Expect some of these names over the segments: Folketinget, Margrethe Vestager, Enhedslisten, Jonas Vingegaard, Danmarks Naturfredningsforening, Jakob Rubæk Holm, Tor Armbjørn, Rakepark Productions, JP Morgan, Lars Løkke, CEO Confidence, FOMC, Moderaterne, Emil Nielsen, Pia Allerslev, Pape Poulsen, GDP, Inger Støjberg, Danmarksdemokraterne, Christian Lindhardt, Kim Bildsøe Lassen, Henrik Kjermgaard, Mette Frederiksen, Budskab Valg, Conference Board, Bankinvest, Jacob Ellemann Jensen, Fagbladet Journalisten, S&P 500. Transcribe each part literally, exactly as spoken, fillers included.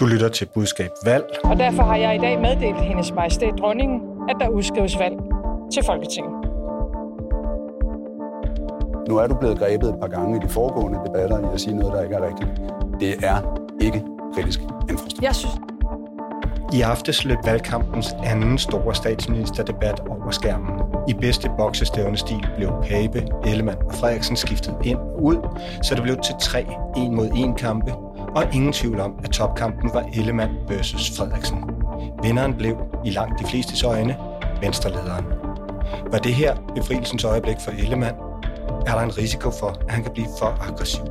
Du lytter til Budskab Valg. Og derfor har jeg i dag meddelt hendes majestæt dronningen, at der udskrives valg til Folketinget. Nu er du blevet grebet et par gange i de foregående debatter i at sige noget, der ikke er rigtigt. Det er ikke kritisk infrastruktur. Jeg synes... I aftes løb valgkampens anden store statsministerdebat over skærmen. I bedste boksestævne stil blev Pape, Ellemann og Frederiksen skiftet ind og ud, så det blev til tre en mod en kampe, og ingen tvivl om, at topkampen var Ellemann versus Frederiksen. Vinderen blev, i langt de flestes øjne, venstrelederen. Var det her befrielsens øjeblik for Ellemann, er der en risiko for, at han kan blive for aggressiv.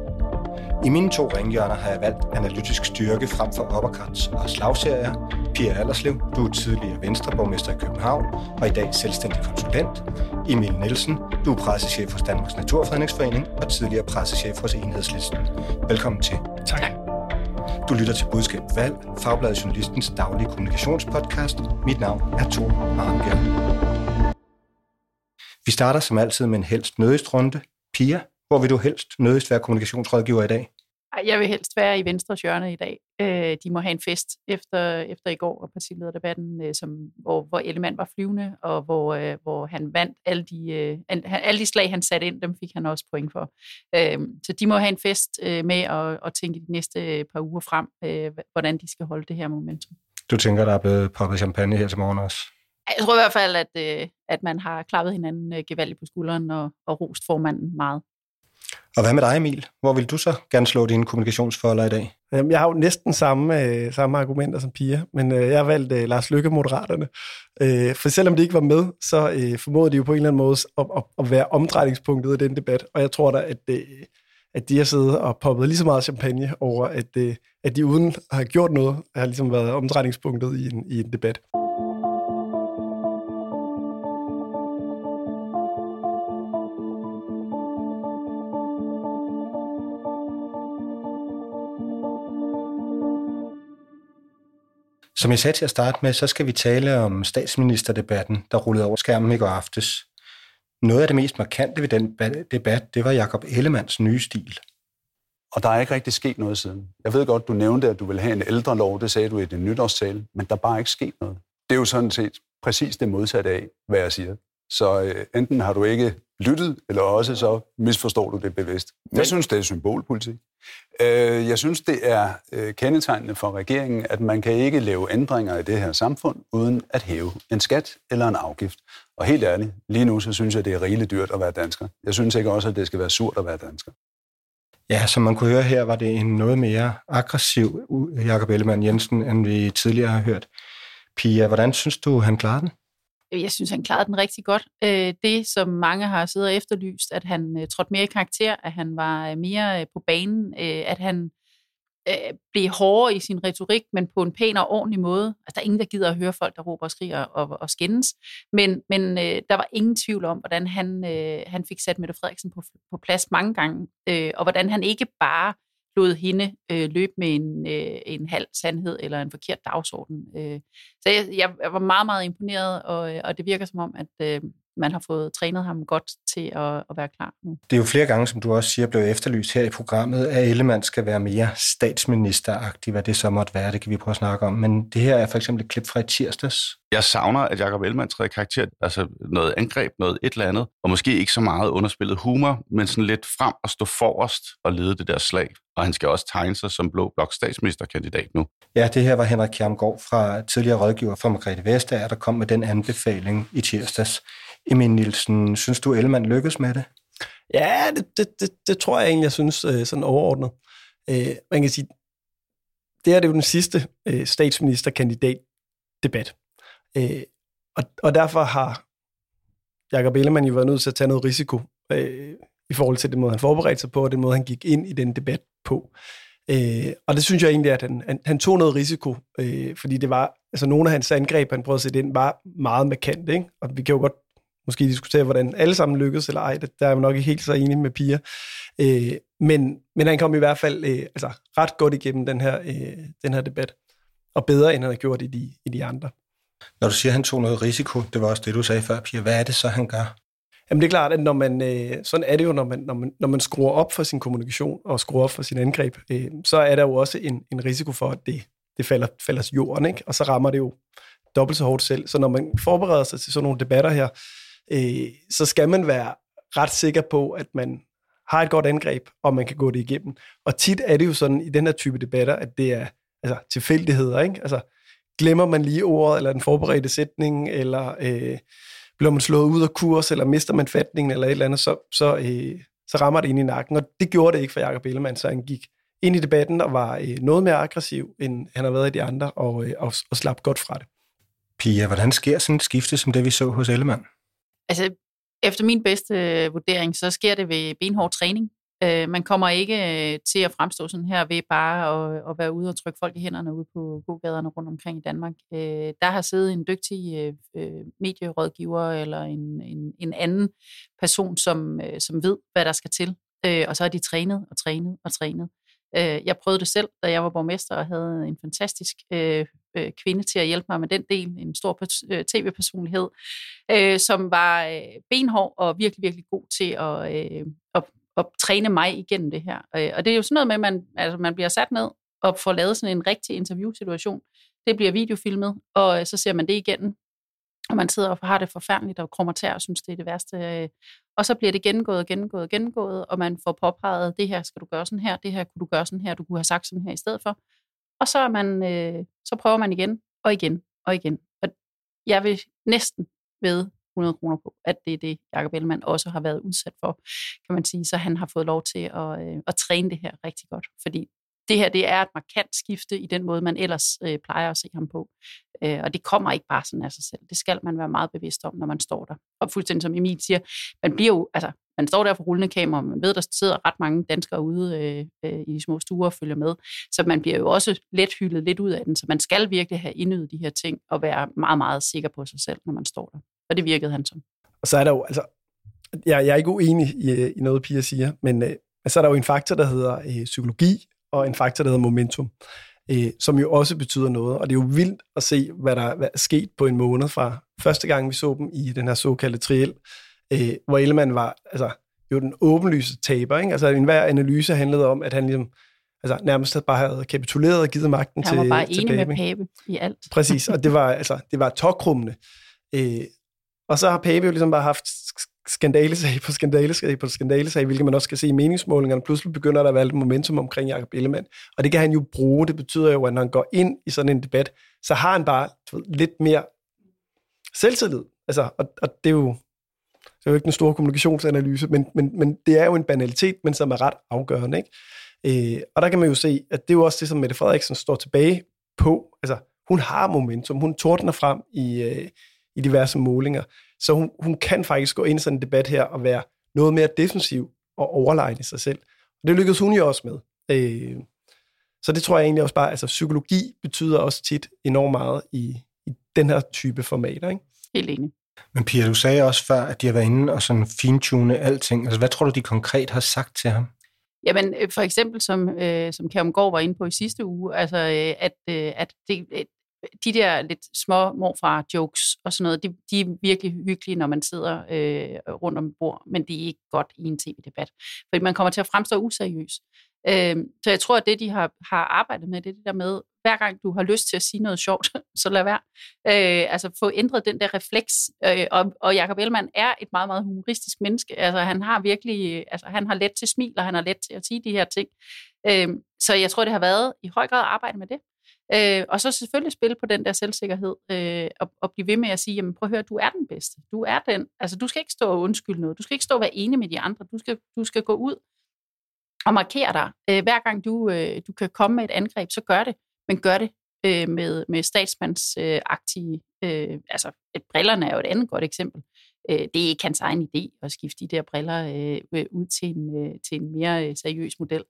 I mine to ringhjørner har jeg valgt analytisk styrke frem for uppercuts og slagserier. Pia Allerslev, du er tidligere venstreborgmester i København og i dag selvstændig konsulent. Emil Nielsen, du er pressechef hos Danmarks Naturfredningsforening og tidligere pressechef hos Enhedslisten. Velkommen til. Tak. Du lytter til Budskab Valg, Fagbladet Journalistens daglige kommunikationspodcast. Mit navn er Tor Armbjørn. Vi starter som altid med en helst nødigst runde. Pia, hvor vil du helst nødigst være kommunikationsrådgiver i dag? Jeg vil helst være i Venstres hjørne i dag. De må have en fest efter, efter i går og partilederdebatten, som, hvor, hvor Ellemann var flyvende, og hvor, hvor han vandt alle de, alle de slag, han satte ind, dem fik han også point for. Så de må have en fest med at, at tænke de næste par uger frem, hvordan de skal holde det her momentum. Du tænker, der er blevet poppet champagne her til morgen også? Jeg tror i hvert fald, at, at man har klappet hinanden gevaldigt på skulderen og, og rost formanden meget. Og hvad med dig, Emil? Hvor vil du så gerne slå dine kommunikationsfolder i dag? Jamen, jeg har jo næsten samme, øh, samme argumenter som Pia, men øh, jeg har valgt øh, Lars Løkke Moderaterne. Øh, for selvom de ikke var med, så øh, formåede de jo på en eller anden måde at, at, at være omdrejningspunktet i den debat. Og jeg tror da, at, øh, at de har siddet og poppet lige så meget champagne over, at, øh, at de uden at have gjort noget, har ligesom været omdrejningspunktet i en, i en debat. Som jeg sagde til at starte med, så skal vi tale om statsministerdebatten, der rullede over skærmen i går aftes. Noget af det mest markante ved den debat, det var Jacob Ellemanns nye stil. Og der er ikke rigtig sket noget siden. Jeg ved godt, du nævnte, at du ville have en ældrelov, det sagde du i din nytårstale, men der er bare ikke sket noget. Det er jo sådan set præcis det modsatte af, hvad jeg siger. Så enten har du ikke lyttet, eller også så misforstår du det bevidst. Jeg synes, det er symbolpolitik. Jeg synes, det er kendetegnende for regeringen, at man kan ikke lave ændringer i det her samfund, uden at hæve en skat eller en afgift. Og helt ærligt, lige nu, så synes jeg, det er rigeligt dyrt at være dansker. Jeg synes ikke også, at det skal være surt at være dansker. Ja, som man kunne høre her, var det en noget mere aggressiv Jacob Ellemann Jensen, end vi tidligere har hørt. Pia, hvordan synes du, han klarede den? Jeg synes, han klarede den rigtig godt. Det, som mange har siddet og efterlyst, at han trådte mere i karakter, at han var mere på banen, at han blev hårdere i sin retorik, men på en pæn og ordentlig måde. Altså, der er ingen, der gider at høre folk, der råber og skriger og, og skændes. Men, men der var ingen tvivl om, hvordan han, han fik sat Mette Frederiksen på, på plads mange gange, og hvordan han ikke bare lod hende øh, løbe med en, øh, en halv sandhed eller en forkert dagsorden. Øh. Så jeg, jeg var meget, meget imponeret, og, og det virker som om, at øh, man har fået trænet ham godt til at, at være klar nu. Det er jo flere gange, som du også siger, blev efterlyst her i programmet, at Ellemann skal være mere statsministeragtig, hvad det så måtte være, det kan vi prøve at snakke om. Men det her er for eksempel et klip fra i tirsdags. Jeg savner, at Jacob Ellemann træder karakter, altså noget angreb, noget et eller andet, og måske ikke så meget underspillet humor, men sådan lidt frem og stå forrest og lede det der slag. Og han skal også tegne sig som blå blok statsministerkandidat nu. Ja, det her var Henrik Kjermgaard, fra tidligere rådgiver for Margrethe Vestager, der kom med den anbefaling i tirsdags. Emil Nielsen, synes du, Ellemann lykkedes med det? Ja, det, det, det, det tror jeg egentlig, jeg synes sådan overordnet. Øh, man kan sige, det her det er jo den sidste øh, statsministerkandidatdebat. Øh, og, og derfor har Jacob Ellemann jo været nødt til at tage noget risiko øh, i forhold til den måde, han forberedte sig på, og den måde, han gik ind i den debat på. Øh, og det synes jeg egentlig, at han, han, han tog noget risiko, øh, fordi det var, altså nogle af hans angreb, han prøvede at sætte ind, var meget markant, ikke? Og vi kan jo godt måske diskutere, hvordan alle sammen lykkedes, eller ej, der er jeg nok ikke helt så enig med Pia. Øh, men, men han kom i hvert fald øh, altså, ret godt igennem den her, øh, den her debat, og bedre, end han har gjort i de, i de andre. Når du siger, at han tog noget risiko, det var også det, du sagde før, Pia. Hvad er det så, han gør? Jamen det er klart, at når man, sådan er det jo, når man, når man, når man skruer op for sin kommunikation og skruer op for sin angreb, så er der jo også en, en risiko for, at det det falder, falder jorden, ikke? Og så rammer det jo dobbelt så hårdt selv. Så når man forbereder sig til sådan nogle debatter her, øh, så skal man være ret sikker på, at man har et godt angreb, og man kan gå det igennem. Og tit er det jo sådan, i den her type debatter, at det er altså, tilfældigheder, ikke? Altså, glemmer man lige ordet, eller den forberedte sætning, eller øh, bliver man slået ud af kurs, eller mister man fatningen, eller et eller andet, så, så, øh, så rammer det ind i nakken. Og det gjorde det ikke for Jacob Ellemann, så han gik ind i debatten og var øh, noget mere aggressiv, end han har været i de andre, og, øh, og, og slap godt fra det. Pia, hvordan sker sådan et skifte, som det vi så hos Ellemann? Altså, efter min bedste vurdering, så sker det ved benhård træning. Man kommer ikke til at fremstå sådan her ved bare at, at være ude og trykke folk i hænderne ude på gågaderne rundt omkring i Danmark. Der har siddet en dygtig medierådgiver eller en, en, en anden person, som, som ved, hvad der skal til. Og så har de trænet og trænet og trænet. Jeg prøvede det selv, da jeg var borgmester og havde en fantastisk kvinde til at hjælpe mig med den del, en stor tv-personlighed, som var benhård og virkelig, virkelig god til at, at, at træne mig igennem det her. Og det er jo sådan noget med, at man, altså man bliver sat ned og får lavet sådan en rigtig interviewsituation. Det bliver videofilmet, og så ser man det igennem, og man sidder og har det forfærdeligt og krummer tær og synes, det er det værste. Og så bliver det gennemgået, gennemgået, gennemgået, og man får påpeget, det her skal du gøre sådan her, det her kunne du gøre sådan her, du kunne have sagt sådan her i stedet for. Og så, er man, øh, så prøver man igen, og igen, og igen. Og jeg vil næsten vædde hundrede kroner på, at det er det, Jacob Ellemann også har været udsat for, kan man sige. Så han har fået lov til at, øh, at træne det her rigtig godt. Fordi det her, det er et markant skifte i den måde, man ellers øh, plejer at se ham på. Øh, og det kommer ikke bare sådan af sig selv. Det skal man være meget bevidst om, når man står der. Og fuldstændig som Emil siger, man bliver jo... altså, man står der for rullende kamera, man ved, der sidder ret mange danskere ude øh, øh, i de små stuer og følger med. Så man bliver jo også let hyldet lidt ud af den, så man skal virkelig have indøvet de her ting og være meget, meget sikker på sig selv, når man står der. Og det virkede han som. Og så er der jo, altså, jeg, jeg er ikke uenig i, i noget, Pia siger, men øh, så er der jo en faktor, der hedder øh, psykologi, og en faktor, der hedder momentum, øh, som jo også betyder noget. Og det er jo vildt at se, hvad der hvad er sket på en måned fra første gang, vi så dem i den her såkaldte triel, Øh, hvor Ellemann var altså, jo den åbenlyse taber. Ikke? Altså, enhver analyse handlede om, at han ligesom, altså, nærmest bare havde kapituleret og givet magten til Pape. Han var til, bare til enig med Pape i alt. Præcis, og det var, altså, det var tokrummende. Øh, og så har Pape jo ligesom bare haft skandalesag på skandalesag på skandalesag, hvilket man også kan se i meningsmålingerne. Pludselig begynder der at være lidt momentum omkring Jacob Ellemann, og det kan han jo bruge. Det betyder jo, at når han går ind i sådan en debat, så har han bare ved, lidt mere selvtillid. Altså, og, og det er jo Det er jo ikke den store kommunikationsanalyse, men, men, men det er jo en banalitet, men som er ret afgørende. Ikke? Øh, og der kan man jo se, at det er jo også det, som Mette Frederiksen står tilbage på. Altså, hun har momentum, hun tordner frem i, øh, i diverse målinger, så hun, hun kan faktisk gå ind i sådan en debat her og være noget mere defensiv og overlegen i sig selv. Og det lykkedes hun jo også med. Øh, så det tror jeg egentlig også bare, altså psykologi betyder også tit enormt meget i, i den her type formater. Ikke? Helt enig. Men Pia, du sagde også før, at de har været inde og sådan fintune alting. Altså, hvad tror du, de konkret har sagt til ham? Jamen, for eksempel, som, øh, som Kærumgaard var inde på i sidste uge, altså, øh, at, øh, at det, øh, de der lidt små morfar-jokes og sådan noget, de, de er virkelig hyggelige, når man sidder øh, rundt om bord, men det er ikke godt i en tv-debat. Fordi man kommer til at fremstå useriøs. Øh, så jeg tror, at det, de har, har arbejdet med, det er det der med, hver gang du har lyst til at sige noget sjovt, så lad være. Øh, altså få ændret den der refleks. Øh, og, og Jacob Ellemann er et meget, meget humoristisk menneske. Altså han har virkelig, altså han har let til smil, og han har let til at sige de her ting. Øh, så jeg tror, det har været i høj grad at arbejde med det. Øh, og så selvfølgelig spille på den der selvsikkerhed, øh, og, og blive ved med at sige, jamen prøv at høre, du er den bedste. Du er den. Altså du skal ikke stå og undskylde noget. Du skal ikke stå og være enig med de andre. Du skal, du skal gå ud og markere dig. Hver gang du, øh, du kan komme med et angreb, så gør det. Men gør det øh, med, med statsmandsagtige... Øh, øh, altså, brillerne er jo et andet godt eksempel. Øh, det er ikke hans egen idé at skifte de der briller øh, ud til en, øh, til en mere øh, seriøs model.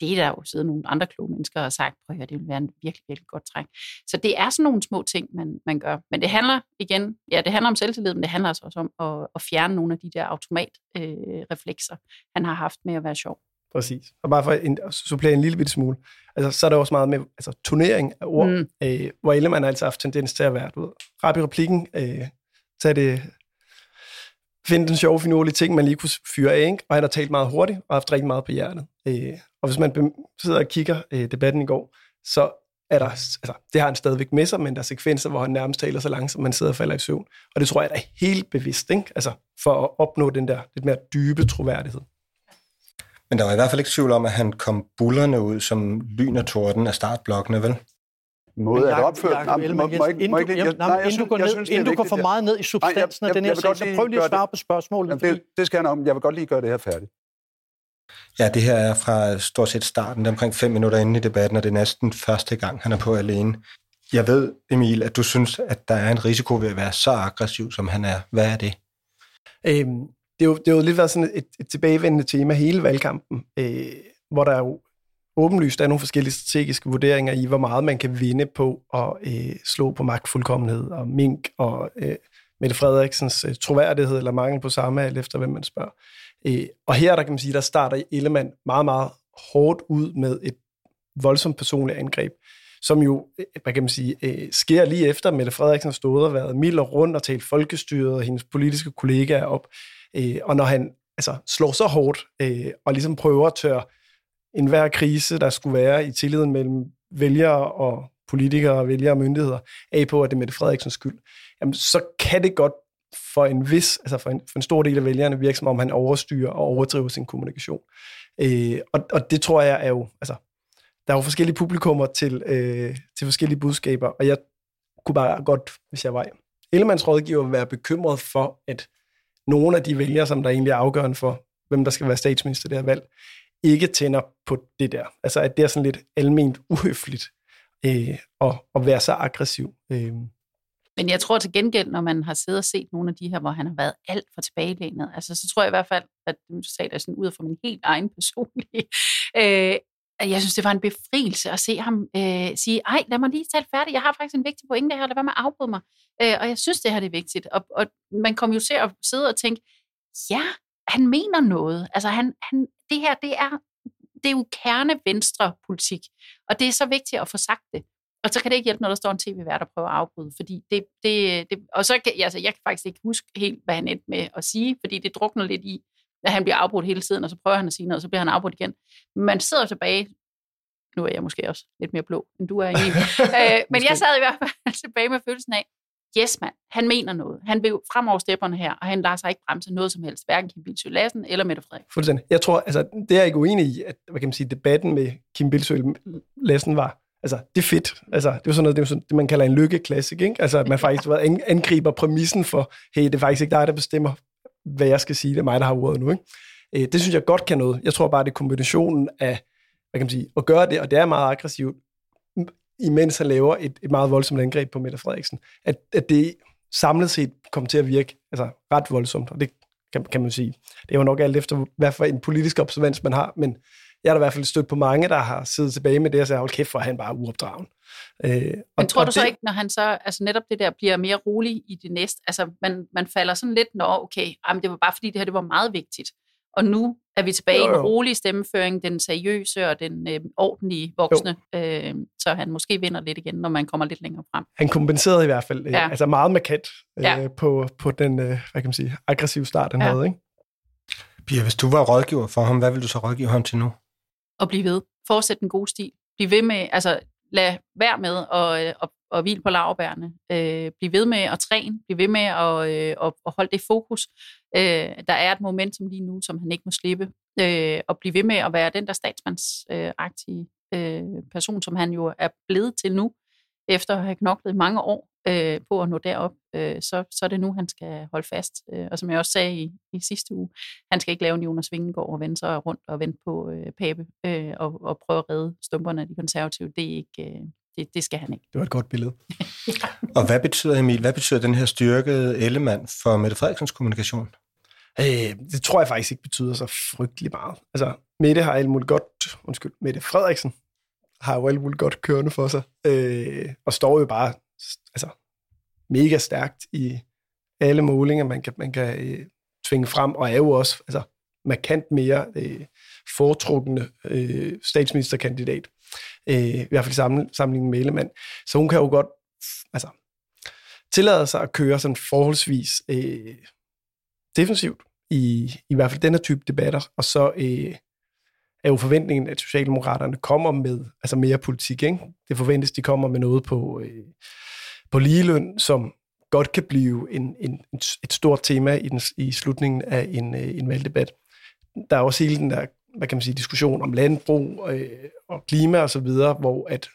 Det er der jo sidder nogle andre kloge mennesker og har sagt, prøv at høre, det vil være en virkelig, virkelig godt træk. Så det er sådan nogle små ting, man, man gør. Men det handler igen... Ja, det handler om selvtillid, men det handler altså også om at, at fjerne nogle af de der automatreflekser, øh, han har haft med at være sjov. Præcis. Og bare for at supplere en lille bitte smule. Altså, så er der også meget med altså, turnering af ord, mm. øh, hvor Ellemann har altså haft tendens til at være, du ved, rap i replikken, øh, tage det, finde den sjove, finurlige ting, man lige kunne fyre af, ikke? Og han har talt meget hurtigt, og haft rigtig meget på hjertet. Øh, og hvis man sidder og kigger øh, debatten i går, så er der, altså, det har han stadigvæk med sig, men der er sekvenser, hvor han nærmest taler så langsomt, man sidder og falder i søvn. Og det tror jeg, der er helt bevidst, ikke? Altså, for at opnå den der lidt mere dybe troværdighed. Men der var i hvert fald ikke tvivl om, at han kom bullerne ud som lyn og torden af startblokkene, vel? Måde at opføre. Inden du går for meget ned i substansen af den her sag, så prøv lige at svare på spørgsmålet. Det skal han om. Jeg vil godt lige gøre det her færdigt. Ja, det her er fra stort set starten, der omkring fem minutter inde i debatten, og det er næsten første gang, han er på alene. Jeg ved, Emil, at du synes, at der er en risiko ved at være så aggressiv, som han er. Hvad er det? Øhm, det, er jo, det er jo lidt været sådan et, et tilbagevendende tema hele valgkampen, øh, hvor der jo åbenlyst er nogle forskellige strategiske vurderinger i, hvor meget man kan vinde på at øh, slå på magtfuldkommenhed og mink og øh, Mette Frederiksens øh, troværdighed eller mangel på samme, alt efter hvem man spørger. Og her, der kan man sige, der starter Ellemann meget, meget hårdt ud med et voldsomt personligt angreb, som jo, hvad kan man sige, sker lige efter, Mette Frederiksen har stået og været mild og rundt og talt folkestyret og hendes politiske kollegaer op. Og når han altså, slår så hårdt og ligesom prøver at tørre enhver krise, der skulle være i tilliden mellem vælgere og politikere og vælgere og myndigheder, af på, at det er Mette Frederiksens skyld, jamen, så kan det godt for en vis, altså for en, for en stor del af vælgerne virker, som om han overstyrer og overdriver sin kommunikation. Øh, og, og det tror jeg er jo, altså, der er jo forskellige publikummer til, øh, til forskellige budskaber, og jeg kunne bare godt, hvis jeg var Ellemanns rådgiver, være bekymret for, at nogle af de vælgere, som der egentlig er afgørende for, hvem der skal være statsminister i det her valg, ikke tænder på det der. Altså, at det er sådan lidt alment uhøfligt øh, at, at være så aggressiv. Øh. Men jeg tror til gengæld, når man har siddet og set nogle af de her, hvor han har været alt for tilbagelænet, altså så tror jeg i hvert fald, at nu sagde det sådan ud fra min helt egen personlige, øh, jeg synes, det var en befrielse at se ham øh, sige, ej, lad mig lige tale færdigt, jeg har faktisk en vigtig pointe her, lad være med at afbryde mig, øh, og jeg synes, det her det er vigtigt. Og, og man kom jo til at sidde og tænke, ja, han mener noget, altså han, han, det her, det er, det er jo kerne-venstre-politik, og det er så vigtigt at få sagt det. Og så kan det ikke hjælpe, når der står en tv-vært, der prøver at afbryde, fordi det, det, det og så kan, altså, jeg kan faktisk ikke huske helt, hvad han endte med at sige, fordi det drukner lidt i, at han bliver afbrudt hele tiden, og så prøver han at sige noget, og så bliver han afbrudt igen. Man sidder tilbage, nu er jeg måske også lidt mere blå, end du er, Emil, øh, men jeg sad i hvert fald tilbage med følelsen af, yes mand, han mener noget. Han vil frem over stepperne her, og han lader sig ikke bremse noget som helst, hverken Kim Bildsøe Lassen eller Mette Frederiksen. Fuldstændig. Jeg tror, altså, det er jeg ikke uenig i, at hvad kan man sige, debatten med Kim Bildsøe Lassen var, altså, det er fedt. Altså, det er jo sådan noget, det, er sådan, det man kalder en lykkeklassik, ikke? Altså, at man faktisk angriber præmissen for, hey, det er faktisk ikke dig, der bestemmer, hvad jeg skal sige. Det er mig, der har ordet nu, ikke? Det synes jeg godt kan noget. Jeg tror bare, det er kombinationen af, hvad kan man sige, at gøre det, og det er meget aggressivt, imens han laver et, et meget voldsomt angreb på Mette Frederiksen, at, at det samlet set kommer til at virke altså, ret voldsomt, og det kan, kan man sige. Det er jo nok alt efter, hvad for en politisk observans man har, men jeg har da i hvert fald stødt på mange, der har siddet tilbage med det, og så hold kæft, for han bare er uopdragen. Øh, Men tror du det, så ikke, når han så, altså netop det der, bliver mere rolig i det næste, altså man, man falder sådan lidt, nå okay, jamen det var bare fordi det her, det var meget vigtigt, og nu er vi tilbage jo, jo. i en rolig stemmeføring, den seriøse og den øh, ordentlige voksne, øh, så han måske vinder lidt igen, når man kommer lidt længere frem. Han kompenserede i hvert fald, øh, ja. altså meget markant øh, ja. på, på den, øh, hvad kan man sige, aggressive start, han ja. havde, ikke? Pia, hvis du var rådgiver for ham, hvad ville du så rådgive ham til nu? Og blive ved. Fortsæt den gode stil. Bliv ved med, altså lad være med at, at, at hvile på laurbærrene. Øh, bliv ved med at træne. Bliv ved med at, at, at holde det fokus. Øh, der er et momentum lige nu, som han ikke må slippe. Øh, og blive ved med at være den der statsmandsagtige øh, person, som han jo er blevet til nu, efter at have knoklet mange år øh, på at nå derop. Øh, så, så er det nu, han skal holde fast. Øh, og som jeg også sagde i, i sidste uge, han skal ikke lave en Jonas Vingegaard og vende sig rundt og vente på øh, Pape øh, og, og prøve at redde stumperne af de konservative. Det, er ikke, øh, det, det skal han ikke. Det var et godt billede. ja. Og hvad betyder, Emil, hvad betyder den her styrkede Ellemann for Mette Frederiksens kommunikation? Øh, det tror jeg faktisk ikke betyder så frygtelig meget. Altså, Mette har alt muligt godt, undskyld, Mette Frederiksen har jo alt muligt godt kørende for sig, øh, og står jo bare altså, mega stærkt i alle målinger, man kan, man kan øh, tvinge frem, og er jo også altså, markant mere øh, foretrukne øh, statsministerkandidat, øh, i hvert fald sammen, sammenlignet med Ellemann. Så hun kan jo godt altså, tillade sig at køre sådan forholdsvis øh, defensivt, i, i hvert fald den her type debatter, og så øh, er jo forventningen, at Socialdemokraterne kommer med altså mere politik, ikke? Det forventes, de kommer med noget på, øh, på ligeløn, som godt kan blive en, en, et stort tema i, den, i slutningen af en, øh, en valgdebat. Der er også hele den der, hvad kan man sige, diskussion om landbrug øh, og klima og så videre, hvor at,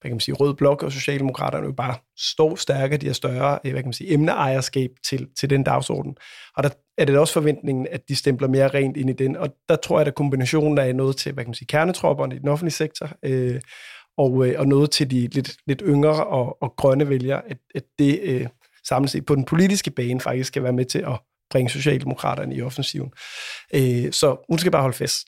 hvad kan man sige, Rød Blok og Socialdemokraterne jo bare står stærkere, de har større, hvad kan man sige, emneejerskab til, til den dagsorden. Og der er det også forventningen, at de stempler mere rent ind i den, og der tror jeg, at kombinationen er noget til, hvad kan man sige, kernetropperne i den offentlige sektor, øh, og, øh, og noget til de lidt, lidt yngre og, og grønne vælgere, at, at det øh, samlet set på den politiske bane faktisk skal være med til at bringe Socialdemokraterne i offensiven. Øh, så hun skal bare holde fast.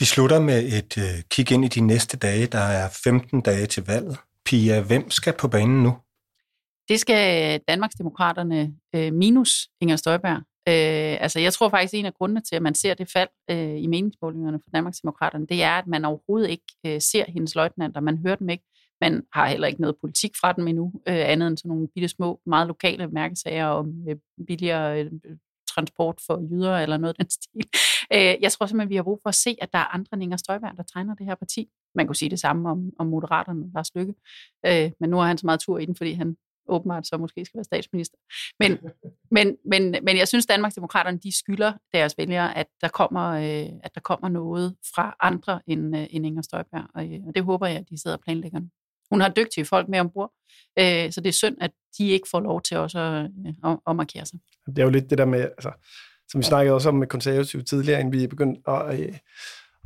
Vi slutter med et øh, kig ind i de næste dage. Der er femten dage til valget. Pia, hvem skal på banen nu? Det skal Danmarksdemokraterne øh, minus Inger Støjberg. Øh, altså, jeg tror faktisk, en af grundene til, at man ser det fald øh, i meningsmålingerne for Danmarksdemokraterne, det er, at man overhovedet ikke øh, ser hendes løjtnanter. Man hører dem ikke. Man har heller ikke noget politik fra dem endnu, øh, andet end sådan nogle bitte små, meget lokale mærkesager om øh, billigere øh, transport for jyder eller noget af den stil. Jeg tror simpelthen, vi har brug for at se, at der er andre end Inger Støjberg, der tegner det her parti. Man kunne sige det samme om, om Moderaterne og Lars Løkke, men nu har han så meget tur i den, fordi han åbenbart så måske skal være statsminister. Men, men, men, men jeg synes, Danmarksdemokraterne, de skylder deres vælgere, at der kommer, at der kommer noget fra andre end, end Inger Støjberg, og det håber jeg, at de sidder og planlægger nu. Hun har dygtige folk med ombord, så det er synd, at de ikke får lov til også at, at markere sig. Det er jo lidt det der med, altså, som vi snakkede også om med konservative tidligere, inden vi begyndte at, at,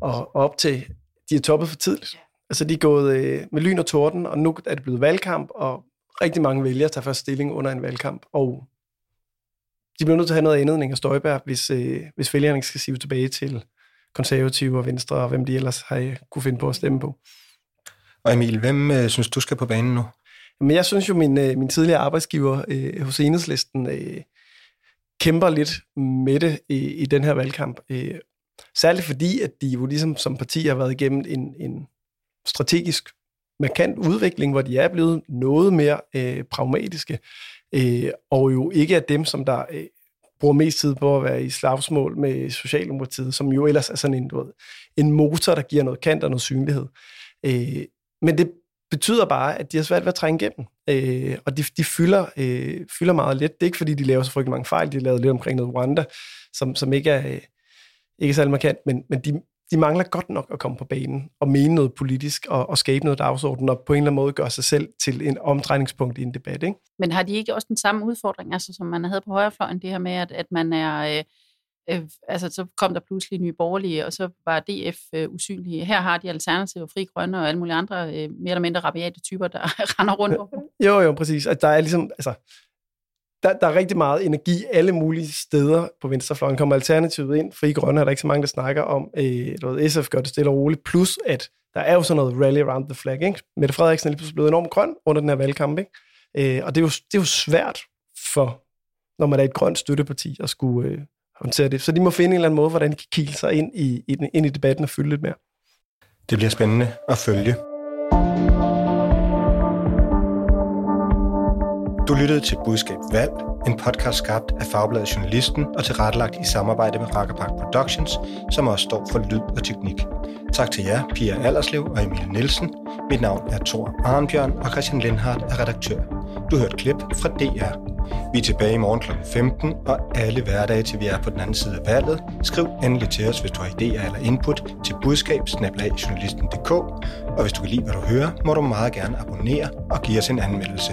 at op til, de er toppet for tidligt. Altså de er gået med lyn og torden, og nu er det blevet valgkamp, og rigtig mange vælgere tager først stilling under en valgkamp, og de bliver nødt til at have noget andet end Inger Støjberg, hvis, hvis vælgerne skal sive tilbage til konservative og Venstre, og hvem de ellers har kunne finde på at stemme på. Og Emil, hvem øh, synes du skal på banen nu? Jamen, jeg synes jo, min øh, min tidligere arbejdsgiver øh, hos Enhedslisten øh, kæmper lidt med det i, i den her valgkamp. Øh, særligt fordi, at de jo ligesom som parti har været igennem en, en strategisk markant udvikling, hvor de er blevet noget mere øh, pragmatiske, øh, og jo ikke er dem, som der øh, bruger mest tid på at være i slagsmål med Socialdemokratiet, som jo ellers er sådan en, du ved, en motor, der giver noget kant og noget synlighed. Øh, Men det betyder bare, at de har svært ved at trænge igennem, øh, og de, de fylder, øh, fylder meget let. Det er ikke, fordi de laver så frygtelig mange fejl. De lavede lidt omkring noget Rwanda, som, som ikke er, øh, ikke er særlig markant, men, men de, de mangler godt nok at komme på banen og mene noget politisk og, og skabe noget dagsorden og på en eller anden måde gøre sig selv til en omdrejningspunkt i en debat. Ikke? Men har de ikke også den samme udfordring, altså, som man havde på højrefløjen, det her med, at, at man er... Øh Øh, altså så kom der pludselig Nye Borgerlige, og så var D F øh, usynlige. Her har de Alternative, Fri Grønne og alle mulige andre øh, mere eller mindre rabiate typer, der render rundt over. Jo, jo, præcis. Altså, der er ligesom, altså, der, der er rigtig meget energi alle mulige steder på venstrefløjen. Kommer Alternativet ind, Fri Grønne er der ikke så mange, der snakker om. Øh, noget S F gør det stille og roligt, plus at der er jo sådan noget rally around the flag, ikke? Mette Frederiksen er lige pludselig blevet enormt grøn under den her valgkamp, ikke? Øh, og det er, jo, det er jo svært for, når man er et grønt støtteparti, at skulle... Øh, Det. Så de må finde en eller anden måde, hvordan de kan kile sig ind i, ind i debatten og fylde lidt mere. Det bliver spændende at følge. Du lyttede til Budskab Valg, en podcast skabt af Fagbladet Journalisten og tilrettelagt i samarbejde med Rakepark Productions, som også står for lyd og teknik. Tak til jer, Pia Allerslev og Emil Nielsen. Mit navn er Tor Armbjørn, og Christian Lindhardt er redaktør. Du hørte klip fra D R. Vi er tilbage i morgen klokken femten, og alle hverdage til vi er på den anden side af valget. Skriv endelig til os, hvis du har idéer eller input til budskab snabel-a journalisten punktum d k. Og hvis du kan lide, hvad du hører, må du meget gerne abonnere og give os en anmeldelse.